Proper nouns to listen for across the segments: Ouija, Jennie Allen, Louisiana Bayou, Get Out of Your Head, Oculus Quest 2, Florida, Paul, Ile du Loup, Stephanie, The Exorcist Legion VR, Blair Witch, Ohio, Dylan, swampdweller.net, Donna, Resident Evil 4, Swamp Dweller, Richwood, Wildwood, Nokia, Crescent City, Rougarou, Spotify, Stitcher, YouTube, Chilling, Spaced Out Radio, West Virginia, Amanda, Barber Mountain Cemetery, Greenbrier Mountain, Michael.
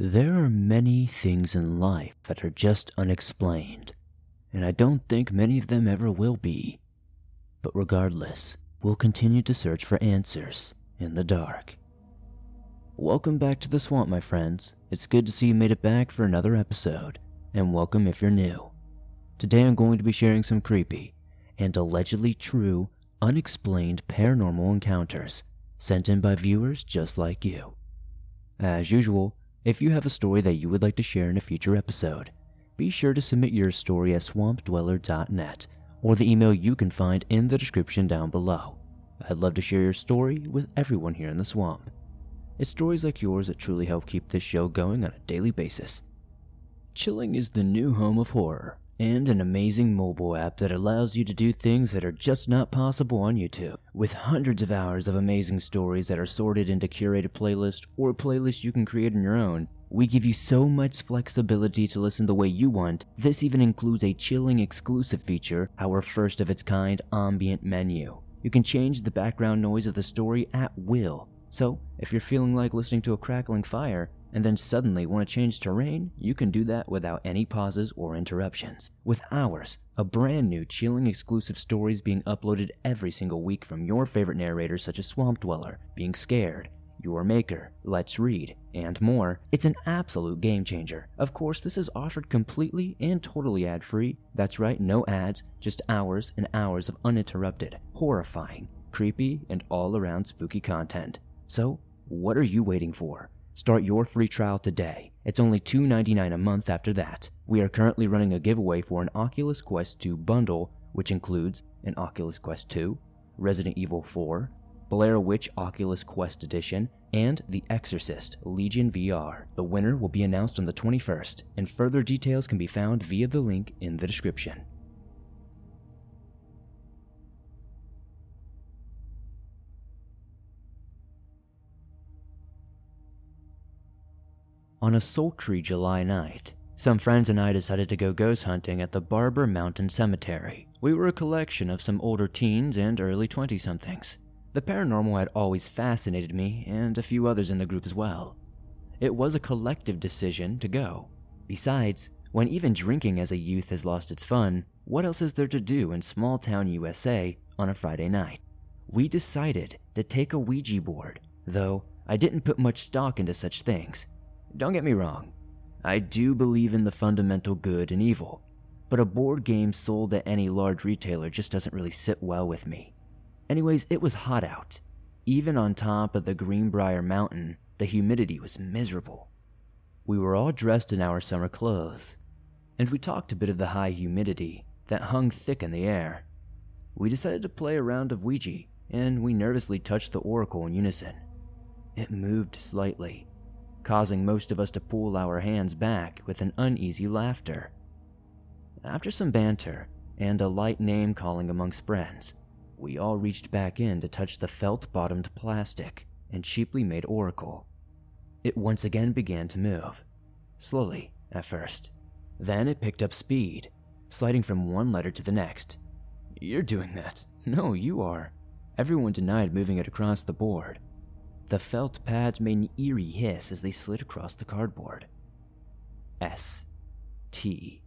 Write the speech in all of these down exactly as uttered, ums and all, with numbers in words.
There are many things in life that are just unexplained, and I don't think many of them ever will be. But regardless, we'll continue to search for answers in the dark. Welcome back to the swamp, my friends. It's good to see you made it back for another episode, and welcome if you're new. Today I'm going to be sharing some creepy and allegedly true unexplained paranormal encounters sent in by viewers just like you. As usual, if you have a story that you would like to share in a future episode, be sure to submit your story at swamp dweller dot net or the email you can find in the description down below. I'd love to share your story with everyone here in the swamp. It's stories like yours that truly help keep this show going on a daily basis. Chilling is the new home of horror and an amazing mobile app that allows you to do things that are just not possible on YouTube. With hundreds of hours of amazing stories that are sorted into curated playlists or playlists you can create on your own, we give you so much flexibility to listen the way you want. This even includes a Chilling exclusive feature, our first of its kind ambient menu. You can change the background noise of the story at will. So, if you're feeling like listening to a crackling fire, and then suddenly want to change terrain, you can do that without any pauses or interruptions. With hours of brand new Chilling exclusive stories being uploaded every single week from your favorite narrators such as Swamp Dweller, Being Scared, Your Maker, Let's Read, and more, it's an absolute game changer. Of course, this is offered completely and totally ad-free. That's right, no ads, just hours and hours of uninterrupted, horrifying, creepy, and all-around spooky content. So, what are you waiting for? Start your free trial today. It's only two dollars and ninety-nine cents a month after that. We are currently running a giveaway for an Oculus Quest two bundle, which includes an Oculus Quest two, Resident Evil four, Blair Witch Oculus Quest Edition, and The Exorcist Legion V R. The winner will be announced on the twenty-first, and further details can be found via the link in the description. On a sultry July night, some friends and I decided to go ghost hunting at the Barber Mountain Cemetery. We were a collection of some older teens and early twenty-somethings. The paranormal had always fascinated me and a few others in the group as well. It was a collective decision to go. Besides, when even drinking as a youth has lost its fun, what else is there to do in small-town U S A on a Friday night? We decided to take a Ouija board, though I didn't put much stock into such things. Don't get me wrong, I do believe in the fundamental good and evil, but a board game sold at any large retailer just doesn't really sit well with me. Anyways, it was hot out. Even on top of the Greenbrier Mountain, the humidity was miserable. We were all dressed in our summer clothes, and we talked a bit of the high humidity that hung thick in the air. We decided to play a round of Ouija, and we nervously touched the oracle in unison. It moved slightly, causing most of us to pull our hands back with an uneasy laughter. After some banter and a light name-calling amongst friends, we all reached back in to touch the felt-bottomed plastic and cheaply made oracle. It once again began to move, slowly at first. Then it picked up speed, sliding from one letter to the next. "You're doing that. No, you are." Everyone denied moving it across the board. The felt pads made an eerie hiss as they slid across the cardboard. S, T,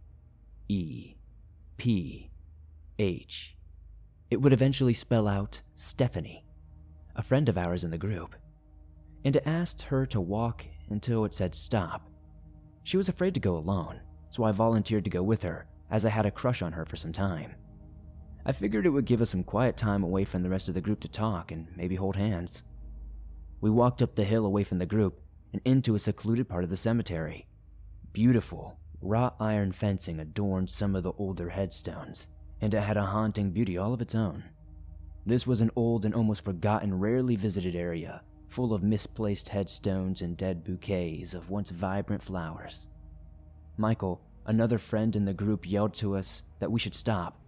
E, P, H. It would eventually spell out Stephanie, a friend of ours in the group, and it asked her to walk until it said stop. She was afraid to go alone, so I volunteered to go with her, as I had a crush on her for some time. I figured it would give us some quiet time away from the rest of the group to talk and maybe hold hands. We walked up the hill away from the group and into a secluded part of the cemetery. Beautiful, wrought iron fencing adorned some of the older headstones, and it had a haunting beauty all of its own. This was an old and almost forgotten, rarely visited area, full of misplaced headstones and dead bouquets of once vibrant flowers. Michael, another friend in the group, yelled to us that we should stop,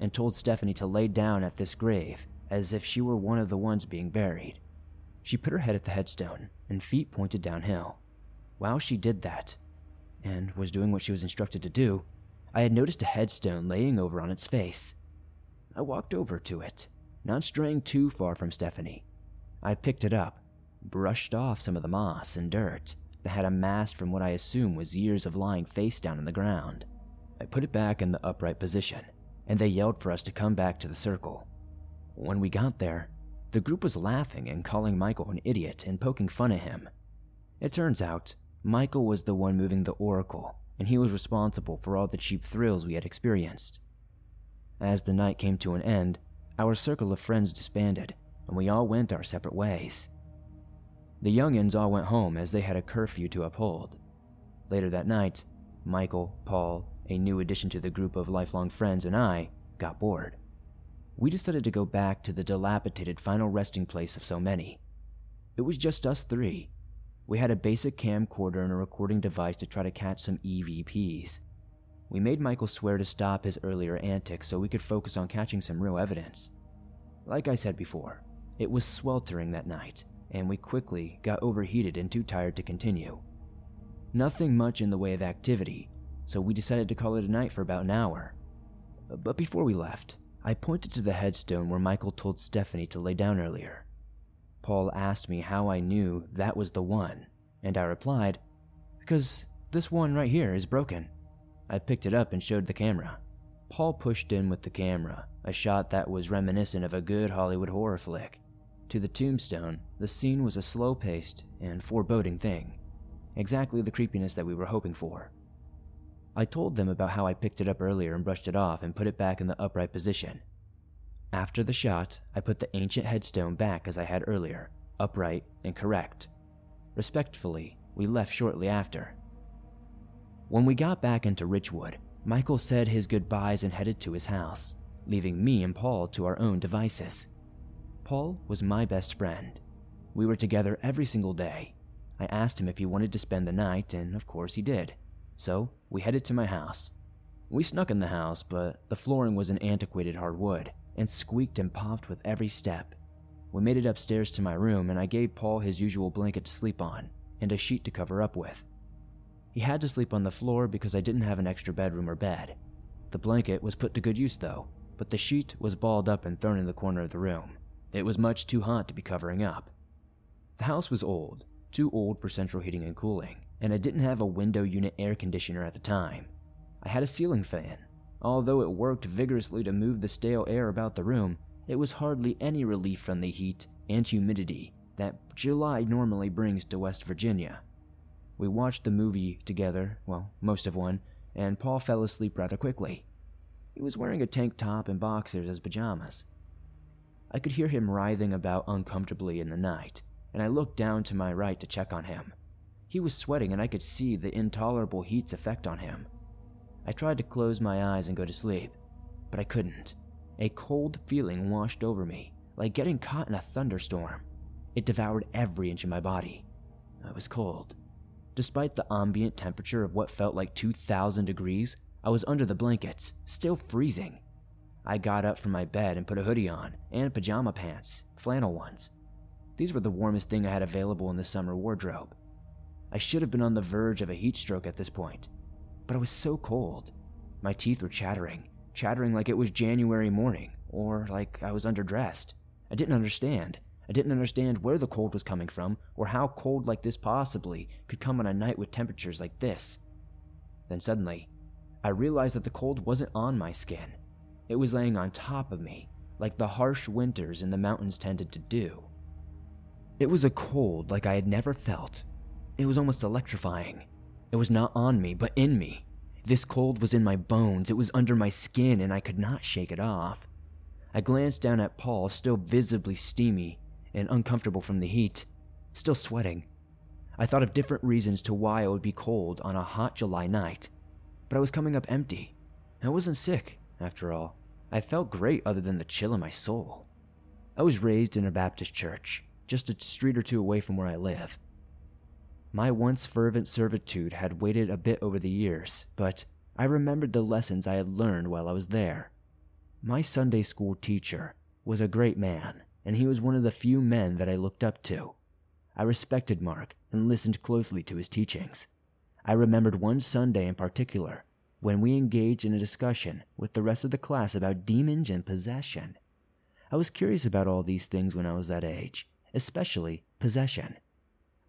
and told Stephanie to lay down at this grave as if she were one of the ones being buried. She put her head at the headstone, and feet pointed downhill. While she did that, and was doing what she was instructed to do, I had noticed a headstone laying over on its face. I walked over to it, not straying too far from Stephanie. I picked it up, brushed off some of the moss and dirt, that had amassed from what I assume was years of lying face down on the ground. I put it back in the upright position, and they yelled for us to come back to the circle. When we got there, the group was laughing and calling Michael an idiot and poking fun at him. It turns out, Michael was the one moving the oracle, and he was responsible for all the cheap thrills we had experienced. As the night came to an end, our circle of friends disbanded, and we all went our separate ways. The youngins all went home as they had a curfew to uphold. Later that night, Michael, Paul, a new addition to the group of lifelong friends, and I got bored. We decided to go back to the dilapidated final resting place of so many. It was just us three. We had a basic camcorder and a recording device to try to catch some E V Ps. We made Michael swear to stop his earlier antics so we could focus on catching some real evidence. Like I said before, it was sweltering that night, and we quickly got overheated and too tired to continue. Nothing much in the way of activity, so we decided to call it a night for about an hour. But before we left, I pointed to the headstone where Michael told Stephanie to lay down earlier. Paul asked me how I knew that was the one, and I replied, "Because this one right here is broken." I picked it up and showed the camera. Paul pushed in with the camera, a shot that was reminiscent of a good Hollywood horror flick. To the tombstone, the scene was a slow-paced and foreboding thing, exactly the creepiness that we were hoping for. I told them about how I picked it up earlier and brushed it off and put it back in the upright position. After the shot, I put the ancient headstone back as I had earlier, upright and correct. Respectfully, we left shortly after. When we got back into Richwood, Michael said his goodbyes and headed to his house, leaving me and Paul to our own devices. Paul was my best friend. We were together every single day. I asked him if he wanted to spend the night, and of course he did. So we headed to my house. We snuck in the house, but the flooring was an antiquated hardwood and squeaked and popped with every step. We made it upstairs to my room, and I gave Paul his usual blanket to sleep on and a sheet to cover up with. He had to sleep on the floor because I didn't have an extra bedroom or bed. The blanket was put to good use though, but the sheet was balled up and thrown in the corner of the room. It was much too hot to be covering up. The house was old, too old for central heating and cooling, and it didn't have a window unit air conditioner at the time. I had a ceiling fan. Although it worked vigorously to move the stale air about the room, it was hardly any relief from the heat and humidity that July normally brings to West Virginia. We watched the movie together, well, most of one, and Paul fell asleep rather quickly. He was wearing a tank top and boxers as pajamas. I could hear him writhing about uncomfortably in the night, and I looked down to my right to check on him. He was sweating, and I could see the intolerable heat's effect on him. I tried to close my eyes and go to sleep, but I couldn't. A cold feeling washed over me, like getting caught in a thunderstorm. It devoured every inch of my body. I was cold. Despite the ambient temperature of what felt like two thousand degrees, I was under the blankets, still freezing. I got up from my bed and put a hoodie on, and pajama pants, flannel ones. These were the warmest thing I had available in the summer wardrobe. I should have been on the verge of a heat stroke at this point, but I was so cold. My teeth were chattering, chattering like it was January morning, or like I was underdressed. I didn't understand. I didn't understand where the cold was coming from, or how cold like this possibly could come on a night with temperatures like this. Then suddenly, I realized that the cold wasn't on my skin. It was laying on top of me, like the harsh winters in the mountains tended to do. It was a cold like I had never felt. It was almost electrifying. It was not on me, but in me. This cold was in my bones, it was under my skin, and I could not shake it off. I glanced down at Paul, still visibly steamy and uncomfortable from the heat, still sweating. I thought of different reasons to why it would be cold on a hot July night, but I was coming up empty. I wasn't sick, after all. I felt great other than the chill in my soul. I was raised in a Baptist church, just a street or two away from where I live. My once fervent servitude had waited a bit over the years, but I remembered the lessons I had learned while I was there. My Sunday school teacher was a great man, and he was one of the few men that I looked up to. I respected Mark and listened closely to his teachings. I remembered one Sunday in particular when we engaged in a discussion with the rest of the class about demons and possession. I was curious about all these things when I was that age, especially possession.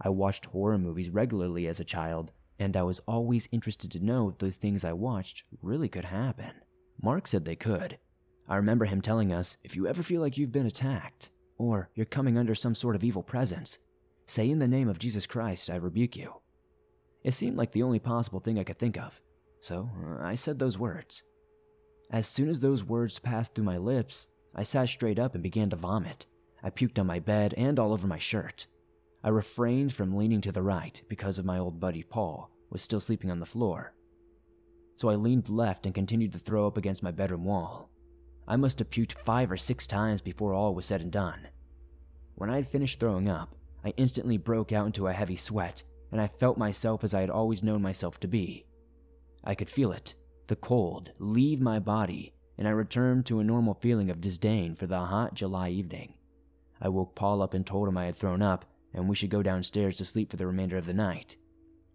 I watched horror movies regularly as a child, and I was always interested to know if the things I watched really could happen. Mark said they could. I remember him telling us, if you ever feel like you've been attacked, or you're coming under some sort of evil presence, say in the name of Jesus Christ, I rebuke you. It seemed like the only possible thing I could think of, so I said those words. As soon as those words passed through my lips, I sat straight up and began to vomit. I puked on my bed and all over my shirt. I refrained from leaning to the right because of my old buddy Paul was still sleeping on the floor. So I leaned left and continued to throw up against my bedroom wall. I must have puked five or six times before all was said and done. When I had finished throwing up, I instantly broke out into a heavy sweat, and I felt myself as I had always known myself to be. I could feel it, the cold, leave my body, and I returned to a normal feeling of disdain for the hot July evening. I woke Paul up and told him I had thrown up, and we should go downstairs to sleep for the remainder of the night.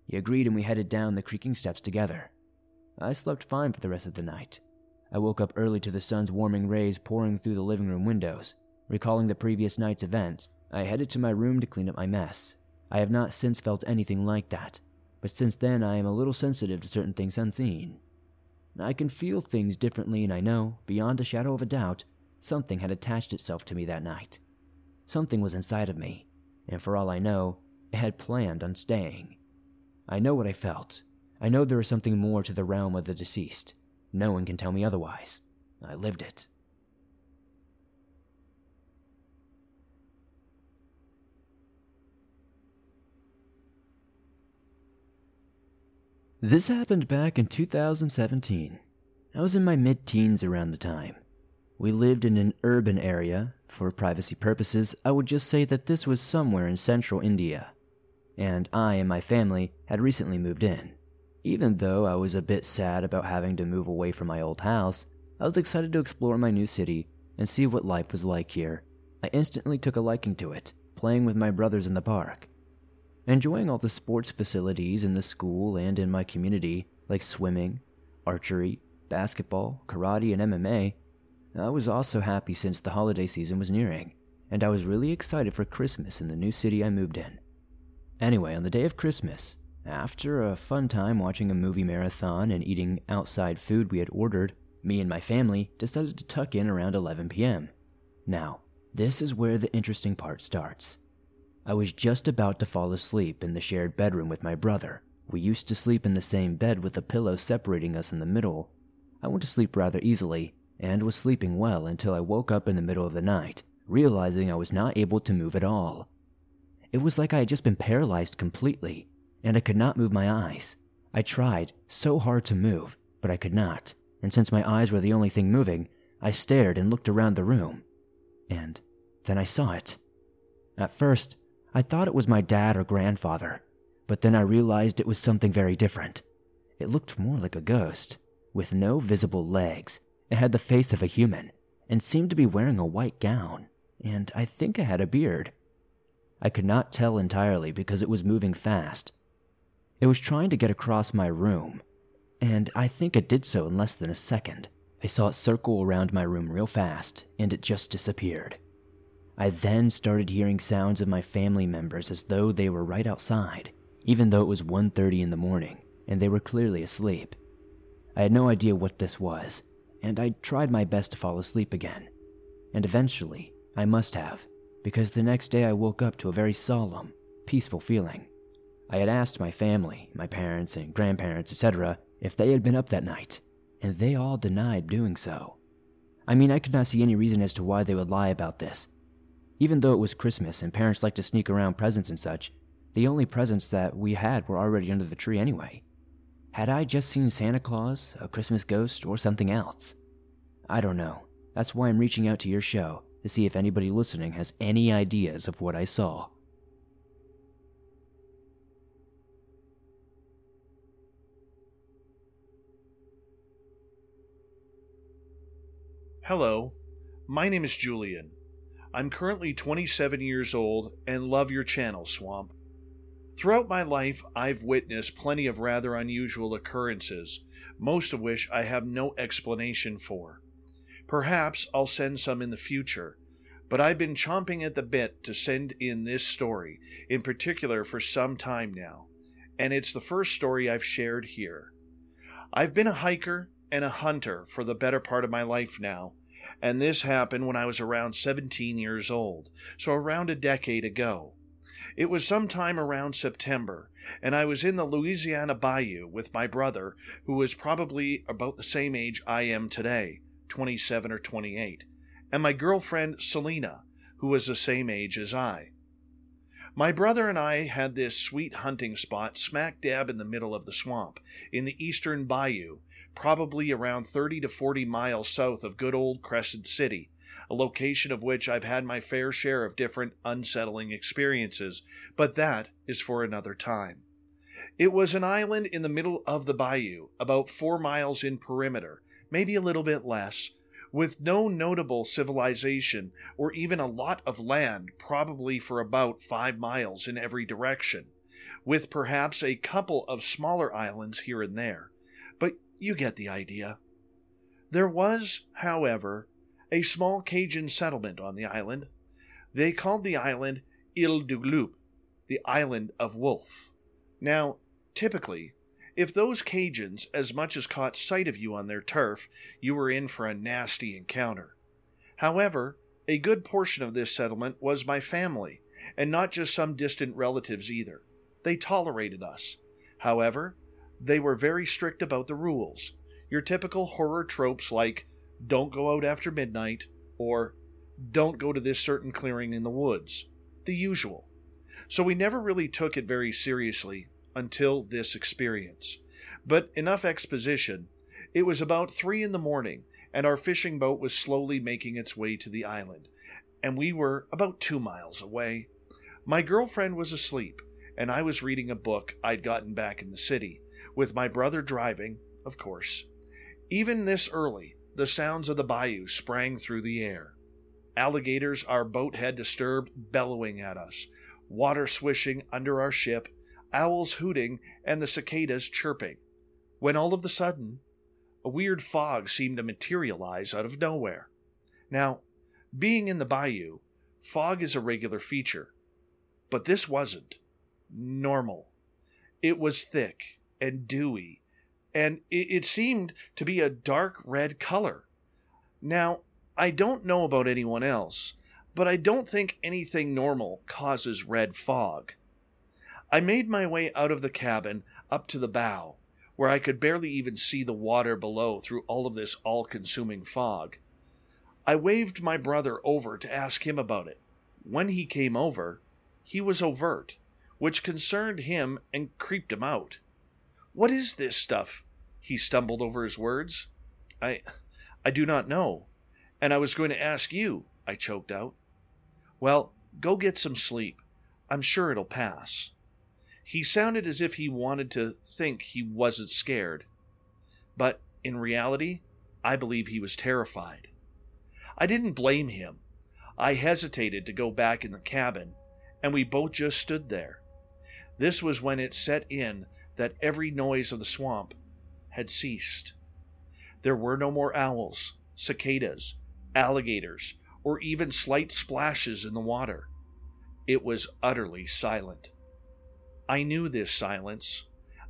He agreed, and we headed down the creaking steps together. I slept fine for the rest of the night. I woke up early to the sun's warming rays pouring through the living room windows. Recalling the previous night's events, I headed to my room to clean up my mess. I have not since felt anything like that, but since then I am a little sensitive to certain things unseen. I can feel things differently, and I know, beyond a shadow of a doubt, something had attached itself to me that night. Something was inside of me, and for all I know, it had planned on staying. I know what I felt. I know there is something more to the realm of the deceased. No one can tell me otherwise. I lived it. This happened back in two thousand seventeen. I was in my mid-teens around the time. We lived in an urban area. For privacy purposes, I would just say that this was somewhere in central India, and I and my family had recently moved in. Even though I was a bit sad about having to move away from my old house, I was excited to explore my new city and see what life was like here. I instantly took a liking to it, playing with my brothers in the park. Enjoying all the sports facilities in the school and in my community, like swimming, archery, basketball, karate, and M M A, I was also happy since the holiday season was nearing, and I was really excited for Christmas in the new city I moved in. Anyway, on the day of Christmas, after a fun time watching a movie marathon and eating outside food we had ordered, me and my family decided to tuck in around eleven p.m. Now, this is where the interesting part starts. I was just about to fall asleep in the shared bedroom with my brother. We used to sleep in the same bed with a pillow separating us in the middle. I went to sleep rather easily and was sleeping well until I woke up in the middle of the night, realizing I was not able to move at all. It was like I had just been paralyzed completely, and I could not move my eyes. I tried so hard to move, but I could not, and since my eyes were the only thing moving, I stared and looked around the room, and then I saw it. At first, I thought it was my dad or grandfather, but then I realized it was something very different. It looked more like a ghost, with no visible legs. It had the face of a human, and seemed to be wearing a white gown, and I think it had a beard. I could not tell entirely because it was moving fast. It was trying to get across my room, and I think it did so in less than a second. I saw it circle around my room real fast, and it just disappeared. I then started hearing sounds of my family members as though they were right outside, even though it was one thirty in the morning, and they were clearly asleep. I had no idea what this was, and I tried my best to fall asleep again. And eventually, I must have, because the next day I woke up to a very solemn, peaceful feeling. I had asked my family, my parents and grandparents, et cetera, if they had been up that night, and they all denied doing so. I mean, I could not see any reason as to why they would lie about this. Even though it was Christmas and parents like to sneak around presents and such, the only presents that we had were already under the tree anyway. Had I just seen Santa Claus, a Christmas ghost, or something else? I don't know. That's why I'm reaching out to your show to see if anybody listening has any ideas of what I saw. Hello, my name is Julian. I'm currently twenty-seven years old and love your channel, Swamp. Throughout my life, I've witnessed plenty of rather unusual occurrences, most of which I have no explanation for. Perhaps I'll send some in the future, but I've been chomping at the bit to send in this story, in particular for some time now, and it's the first story I've shared here. I've been a hiker and a hunter for the better part of my life now, and this happened when I was around seventeen years old, so around a decade ago. It was sometime around September, and I was in the Louisiana Bayou with my brother, who was probably about the same age I am today, twenty-seven or twenty-eight, and my girlfriend Selena, who was the same age as I. My brother and I had this sweet hunting spot smack dab in the middle of the swamp, in the eastern bayou, probably around thirty to forty miles south of good old Crescent City, a location of which I've had my fair share of different unsettling experiences, but that is for another time. It was an island in the middle of the bayou, about four miles in perimeter, maybe a little bit less, with no notable civilization or even a lot of land, probably for about five miles in every direction, with perhaps a couple of smaller islands here and there. But you get the idea. There was, however, a small Cajun settlement on the island. They called the island Ile du Loup, the Island of Wolf. Now, typically, if those Cajuns as much as caught sight of you on their turf, you were in for a nasty encounter. However, a good portion of this settlement was my family, and not just some distant relatives either. They tolerated us. However, they were very strict about the rules. Your typical horror tropes like, don't go out after midnight, or don't go to this certain clearing in the woods. The usual. So we never really took it very seriously until this experience. But enough exposition. It was about three in the morning, and our fishing boat was slowly making its way to the island, and we were about two miles away. My girlfriend was asleep, and I was reading a book I'd gotten back in the city, with my brother driving, of course. Even this early, the sounds of the bayou sprang through the air. Alligators our boat had disturbed bellowing at us, water swishing under our ship, owls hooting, and the cicadas chirping, when all of a sudden, a weird fog seemed to materialize out of nowhere. Now, being in the bayou, fog is a regular feature, but this wasn't normal. It was thick and dewy, and it, it seemed to be a dark red color. Now, I don't know about anyone else, but I don't think anything normal causes red fog. I made my way out of the cabin up to the bow, where I could barely even see the water below through all of this all-consuming fog. I waved my brother over to ask him about it. When he came over, he was overt, which concerned him and creeped him out. "What is this stuff?" He stumbled over his words. I, I do not know, and I was going to ask you," I choked out. "Well, go get some sleep. I'm sure it'll pass." He sounded as if he wanted to think he wasn't scared, but in reality, I believe he was terrified. I didn't blame him. I hesitated to go back in the cabin, and we both just stood there. This was when it set in that every noise of the swamp had ceased. There were no more owls, cicadas, alligators, or even slight splashes in the water. It was utterly silent. I knew this silence.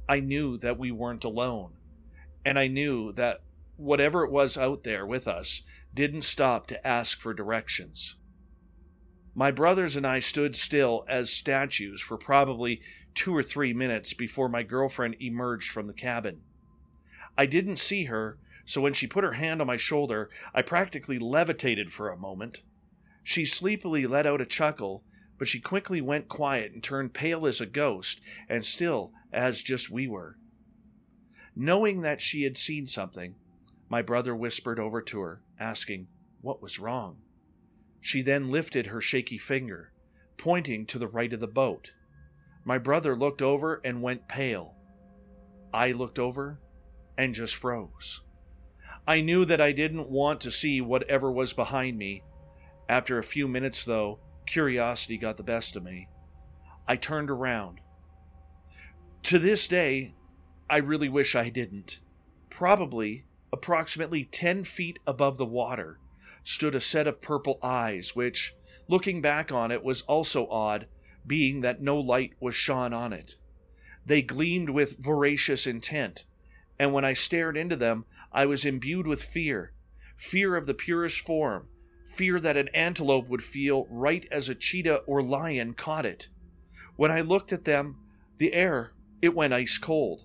I knew that we weren't alone. And I knew that whatever it was out there with us didn't stop to ask for directions. My brothers and I stood still as statues for probably two or three minutes before my girlfriend emerged from the cabin. I didn't see her, so when she put her hand on my shoulder, I practically levitated for a moment. She sleepily let out a chuckle, but she quickly went quiet and turned pale as a ghost, and still as just we were. Knowing that she had seen something, my brother whispered over to her, asking what was wrong. She then lifted her shaky finger, pointing to the right of the boat. My brother looked over and went pale. I looked over and just froze. I knew that I didn't want to see whatever was behind me. After a few minutes, though, curiosity got the best of me. I turned around. To this day, I really wish I didn't. Probably approximately ten feet above the water, stood a set of purple eyes, which, looking back on it, was also odd, being that no light was shone on it. They gleamed with voracious intent, and when I stared into them, I was imbued with fear, fear of the purest form, fear that an antelope would feel right as a cheetah or lion caught it. When I looked at them, the air, it went ice cold.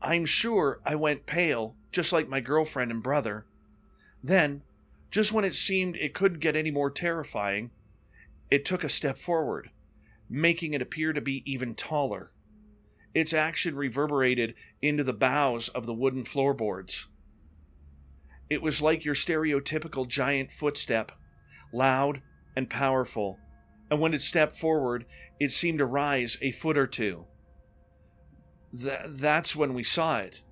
I'm sure I went pale, just like my girlfriend and brother. Then, just when it seemed it couldn't get any more terrifying, it took a step forward, making it appear to be even taller. Its action reverberated into the bows of the wooden floorboards. It was like your stereotypical giant footstep, loud and powerful, and when it stepped forward, it seemed to rise a foot or two. Th- that's when we saw it.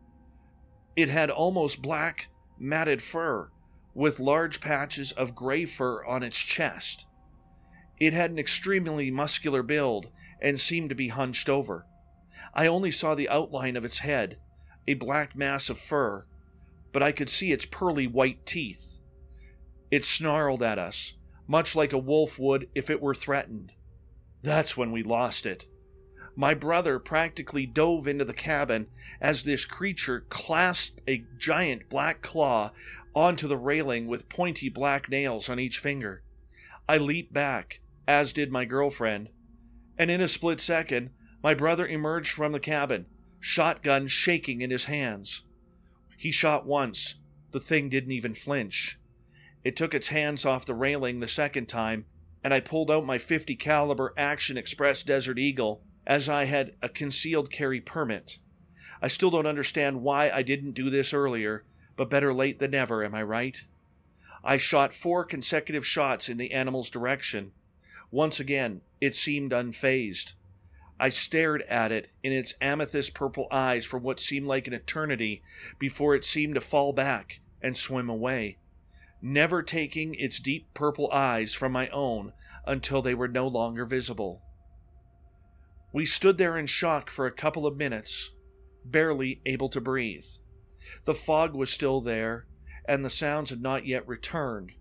It had almost black, matted fur, with large patches of gray fur on its chest. It had an extremely muscular build and seemed to be hunched over. I only saw the outline of its head, a black mass of fur, but I could see its pearly white teeth. It snarled at us, much like a wolf would if it were threatened. That's when we lost it. My brother practically dove into the cabin as this creature clasped a giant black claw onto the railing with pointy black nails on each finger. I leaped back, as did my girlfriend, and in a split second, my brother emerged from the cabin, shotgun shaking in his hands. He shot once. The thing didn't even flinch. It took its hands off the railing the second time, and I pulled out my fifty caliber Action Express Desert Eagle, as I had a concealed carry permit. I still don't understand why I didn't do this earlier, but better late than never, am I right? I shot four consecutive shots in the animal's direction. Once again, it seemed unfazed. I stared at it in its amethyst purple eyes for what seemed like an eternity before it seemed to fall back and swim away, never taking its deep purple eyes from my own until they were no longer visible. We stood there in shock for a couple of minutes, barely able to breathe. The fog was still there, and the sounds had not yet returned.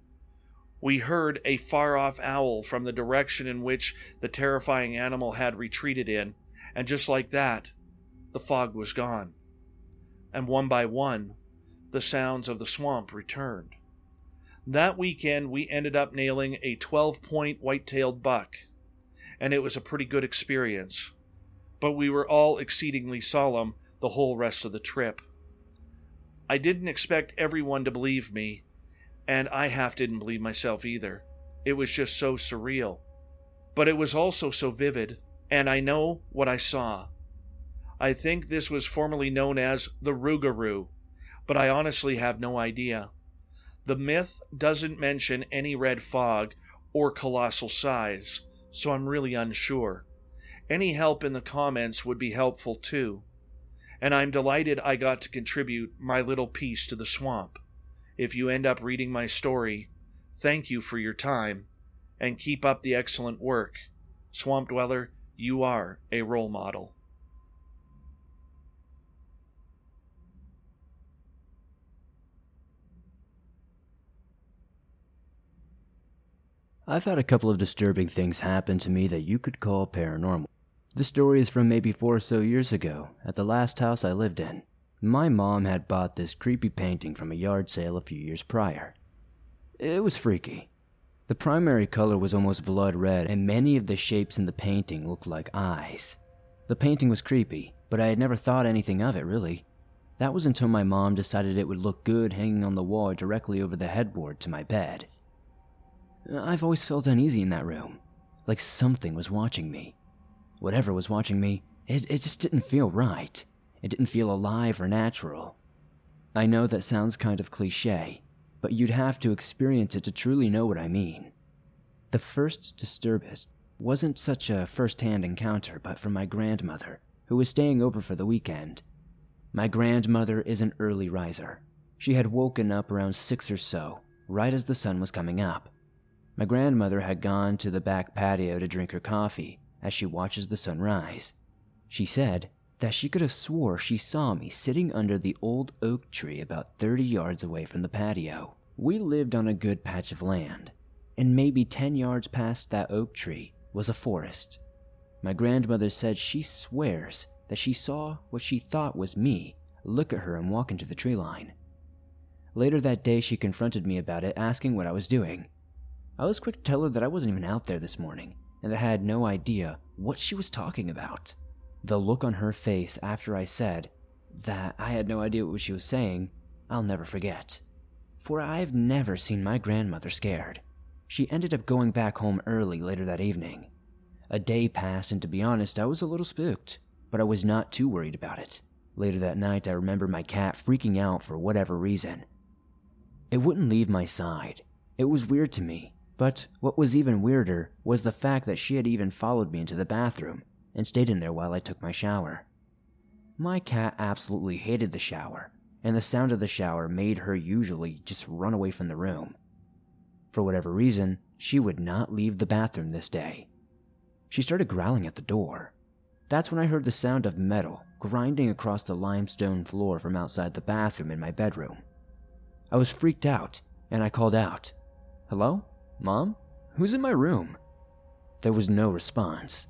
We heard a far-off owl from the direction in which the terrifying animal had retreated in, and just like that, the fog was gone. And one by one, the sounds of the swamp returned. That weekend, we ended up nailing a twelve-point white-tailed buck, and it was a pretty good experience. But we were all exceedingly solemn the whole rest of the trip. I didn't expect everyone to believe me, and I half didn't believe myself either. It was just so surreal. But it was also so vivid, and I know what I saw. I think this was formerly known as the Rougarou, but I honestly have no idea. The myth doesn't mention any red fog or colossal size, so I'm really unsure. Any help in the comments would be helpful too. And I'm delighted I got to contribute my little piece to the swamp. If you end up reading my story, thank you for your time, and keep up the excellent work. Swamp Dweller, you are a role model. I've had a couple of disturbing things happen to me that you could call paranormal. This story is from maybe four or so years ago, at the last house I lived in. My mom had bought this creepy painting from a yard sale a few years prior. It was freaky. The primary color was almost blood red, and many of the shapes in the painting looked like eyes. The painting was creepy, but I had never thought anything of it, really. That was until my mom decided it would look good hanging on the wall directly over the headboard to my bed. I've always felt uneasy in that room, like something was watching me. Whatever was watching me, it, it just didn't feel right. It didn't feel alive or natural. I know that sounds kind of cliche, but you'd have to experience it to truly know what I mean. The first disturbance wasn't such a first-hand encounter, but from my grandmother, who was staying over for the weekend. My grandmother is an early riser. She had woken up around six or so, right as the sun was coming up. My grandmother had gone to the back patio to drink her coffee as she watches the sun rise. She said that she could have swore she saw me sitting under the old oak tree about thirty yards away from the patio, We lived on a good patch of land, and maybe ten yards past that oak tree was a forest. My grandmother said she swears that she saw what she thought was me look at her and walk into the tree line. Later that day, she confronted me about it, asking what I was doing. I was quick to tell her that I wasn't even out there this morning, and that I had no idea what she was talking about. The look on her face after I said that I had no idea what she was saying, I'll never forget. For I've never seen my grandmother scared. She ended up going back home early later that evening. A day passed, and to be honest, I was a little spooked, but I was not too worried about it. Later that night, I remember my cat freaking out for whatever reason. It wouldn't leave my side. It was weird to me, but what was even weirder was the fact that she had even followed me into the bathroom and stayed in there while I took my shower. My cat absolutely hated the shower, and the sound of the shower made her usually just run away from the room. For whatever reason, she would not leave the bathroom this day. She started growling at the door. That's when I heard the sound of metal grinding across the limestone floor from outside the bathroom in my bedroom. I was freaked out, and I called out, "Hello? Mom? Who's in my room?" There was no response.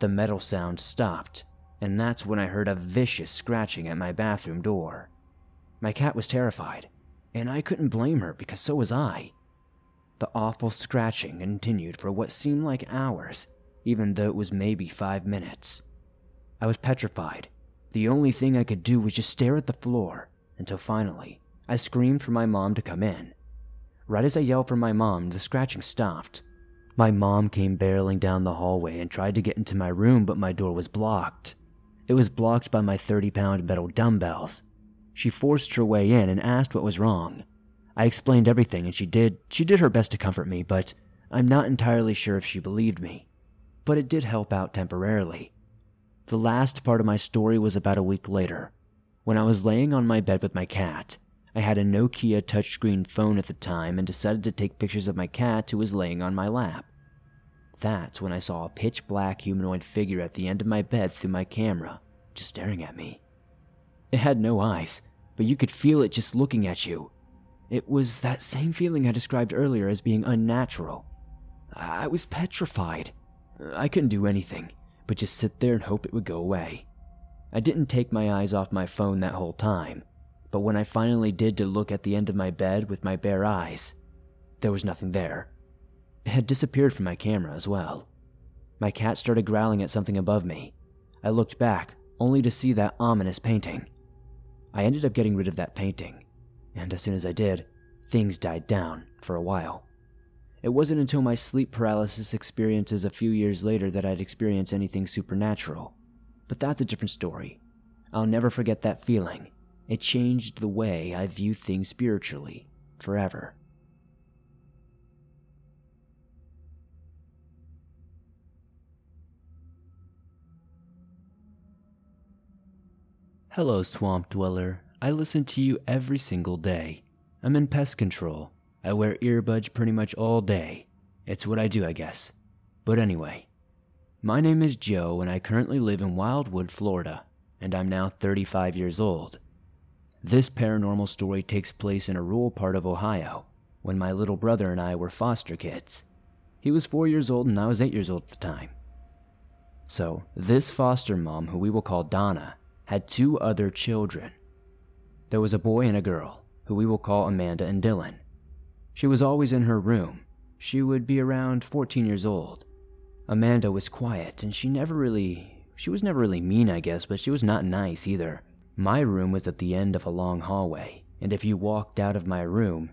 The metal sound stopped, and that's when I heard a vicious scratching at my bathroom door. My cat was terrified, and I couldn't blame her because so was I. The awful scratching continued for what seemed like hours, even though it was maybe five minutes. I was petrified. The only thing I could do was just stare at the floor until finally I screamed for my mom to come in. Right as I yelled for my mom, the scratching stopped. My mom came barreling down the hallway and tried to get into my room, but my door was blocked. It was blocked by my thirty-pound metal dumbbells. She forced her way in and asked what was wrong. I explained everything, and she did she did her best to comfort me, but I'm not entirely sure if she believed me. But it did help out temporarily. The last part of my story was about a week later, when I was laying on my bed with my cat. I had a Nokia touchscreen phone at the time and decided to take pictures of my cat who was laying on my lap. That's when I saw a pitch-black humanoid figure at the end of my bed through my camera, just staring at me. It had no eyes, but you could feel it just looking at you. It was that same feeling I described earlier as being unnatural. I was petrified. I couldn't do anything, but just sit there and hope it would go away. I didn't take my eyes off my phone that whole time, but when I finally did to look at the end of my bed with my bare eyes, there was nothing there. It had disappeared from my camera as well. My cat started growling at something above me. I looked back, only to see that ominous painting. I ended up getting rid of that painting, and as soon as I did, things died down for a while. It wasn't until my sleep paralysis experiences a few years later that I'd experienced anything supernatural, but that's a different story. I'll never forget that feeling. It changed the way I view things spiritually, forever. Hello, Swamp Dweller. I listen to you every single day. I'm in pest control. I wear earbuds pretty much all day. It's what I do, I guess. But anyway, my name is Joe, and I currently live in Wildwood, Florida, and I'm now thirty-five years old. This paranormal story takes place in a rural part of Ohio, when my little brother and I were foster kids. He was four years old and I was eight years old at the time. So, this foster mom, who we will call Donna, had two other children. There was a boy and a girl, who we will call Amanda and Dylan. She was always in her room. She would be around fourteen years old. Amanda was quiet, and she never really, she was never really mean, I guess, but she was not nice either. My room was at the end of a long hallway, and if you walked out of my room,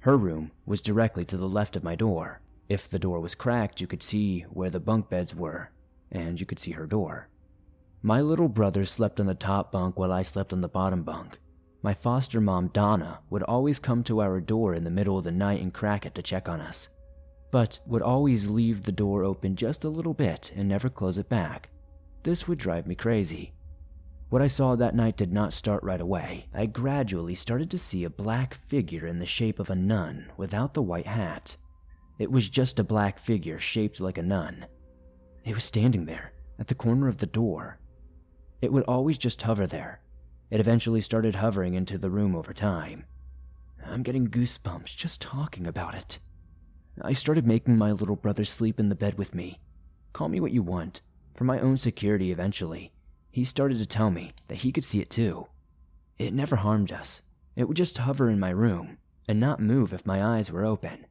her room was directly to the left of my door. If the door was cracked, you could see where the bunk beds were, and you could see her door. My little brother slept on the top bunk while I slept on the bottom bunk. My foster mom, Donna, would always come to our door in the middle of the night and crack it to check on us, but would always leave the door open just a little bit and never close it back. This would drive me crazy. What I saw that night did not start right away. I gradually started to see a black figure in the shape of a nun without the white hat. It was just a black figure shaped like a nun. It was standing there, at the corner of the door. It would always just hover there. It eventually started hovering into the room over time. I'm getting goosebumps just talking about it. I started making my little brother sleep in the bed with me. Call me what you want. For my own security eventually, he started to tell me that he could see it too. It never harmed us. It would just hover in my room and not move if my eyes were open.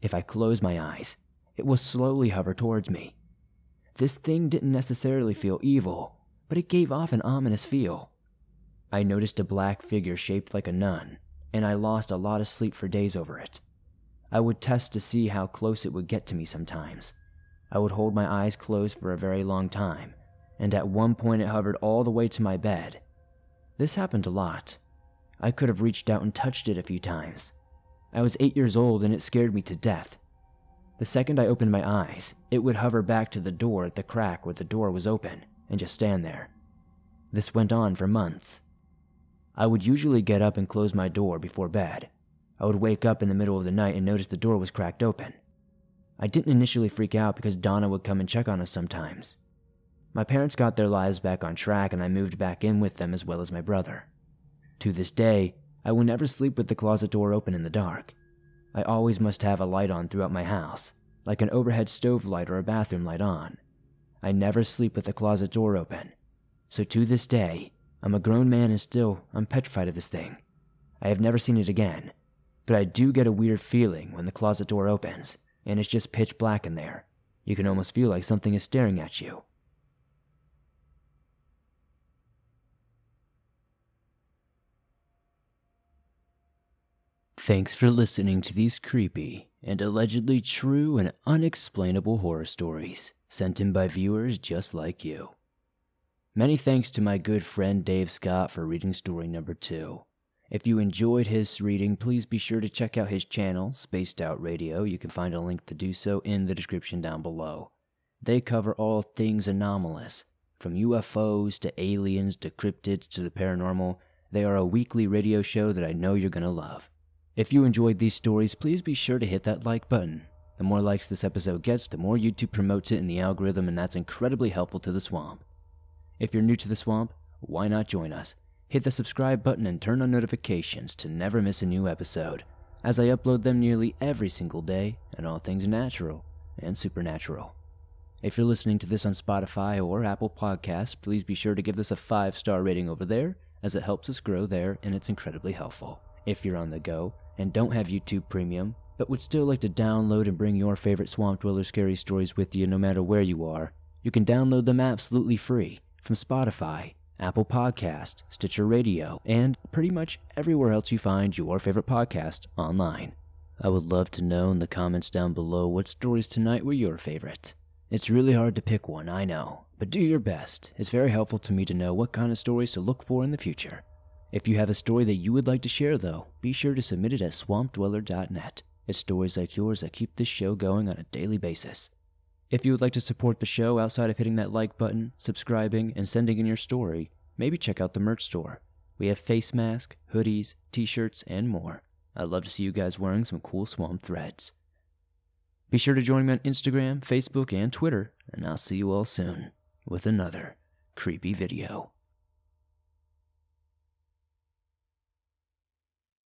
If I closed my eyes, it will slowly hover towards me. This thing didn't necessarily feel evil, but it gave off an ominous feel. I noticed a black figure shaped like a nun, and I lost a lot of sleep for days over it. I would test to see how close it would get to me sometimes. I would hold my eyes closed for a very long time, and at one point it hovered all the way to my bed. This happened a lot. I could have reached out and touched it a few times. I was eight years old and it scared me to death. The second I opened my eyes, it would hover back to the door at the crack where the door was open and just stand there. This went on for months. I would usually get up and close my door before bed. I would wake up in the middle of the night and notice the door was cracked open. I didn't initially freak out because Donna would come and check on us sometimes. My parents got their lives back on track and I moved back in with them as well as my brother. To this day, I will never sleep with the closet door open in the dark. I always must have a light on throughout my house, like an overhead stove light or a bathroom light on. I never sleep with the closet door open. So to this day, I'm a grown man and still I'm petrified of this thing. I have never seen it again, but I do get a weird feeling when the closet door opens. And it's just pitch black in there. You can almost feel like something is staring at you. Thanks for listening to these creepy and allegedly true and unexplainable horror stories sent in by viewers just like you. Many thanks to my good friend Dave Scott for reading story number two. If you enjoyed his reading, please be sure to check out his channel, Spaced Out Radio. You can find a link to do so in the description down below. They cover all things anomalous, from U F Os to aliens to cryptids to the paranormal. They are a weekly radio show that I know you're going to love. If you enjoyed these stories, please be sure to hit that like button. The more likes this episode gets, the more YouTube promotes it in the algorithm, and that's incredibly helpful to the Swamp. If you're new to the Swamp, why not join us? Hit the subscribe button and turn on notifications to never miss a new episode, as I upload them nearly every single day on all things natural and supernatural. If you're listening to this on Spotify or Apple Podcasts, please be sure to give this a five star rating over there, as it helps us grow there and it's incredibly helpful. If you're on the go and don't have YouTube Premium, but would still like to download and bring your favorite Swamp Dweller scary stories with you no matter where you are, you can download them absolutely free from Spotify, Apple Podcast, Stitcher Radio, and pretty much everywhere else you find your favorite podcast online. I would love to know in the comments down below what stories tonight were your favorite. It's really hard to pick one, I know, but do your best. It's very helpful to me to know what kind of stories to look for in the future. If you have a story that you would like to share though, be sure to submit it at swamp dweller dot net. It's stories like yours that keep this show going on a daily basis. If you would like to support the show outside of hitting that like button, subscribing, and sending in your story, maybe check out the merch store. We have face masks, hoodies, t-shirts, and more. I'd love to see you guys wearing some cool swamp threads. Be sure to join me on Instagram, Facebook, and Twitter, and I'll see you all soon with another creepy video.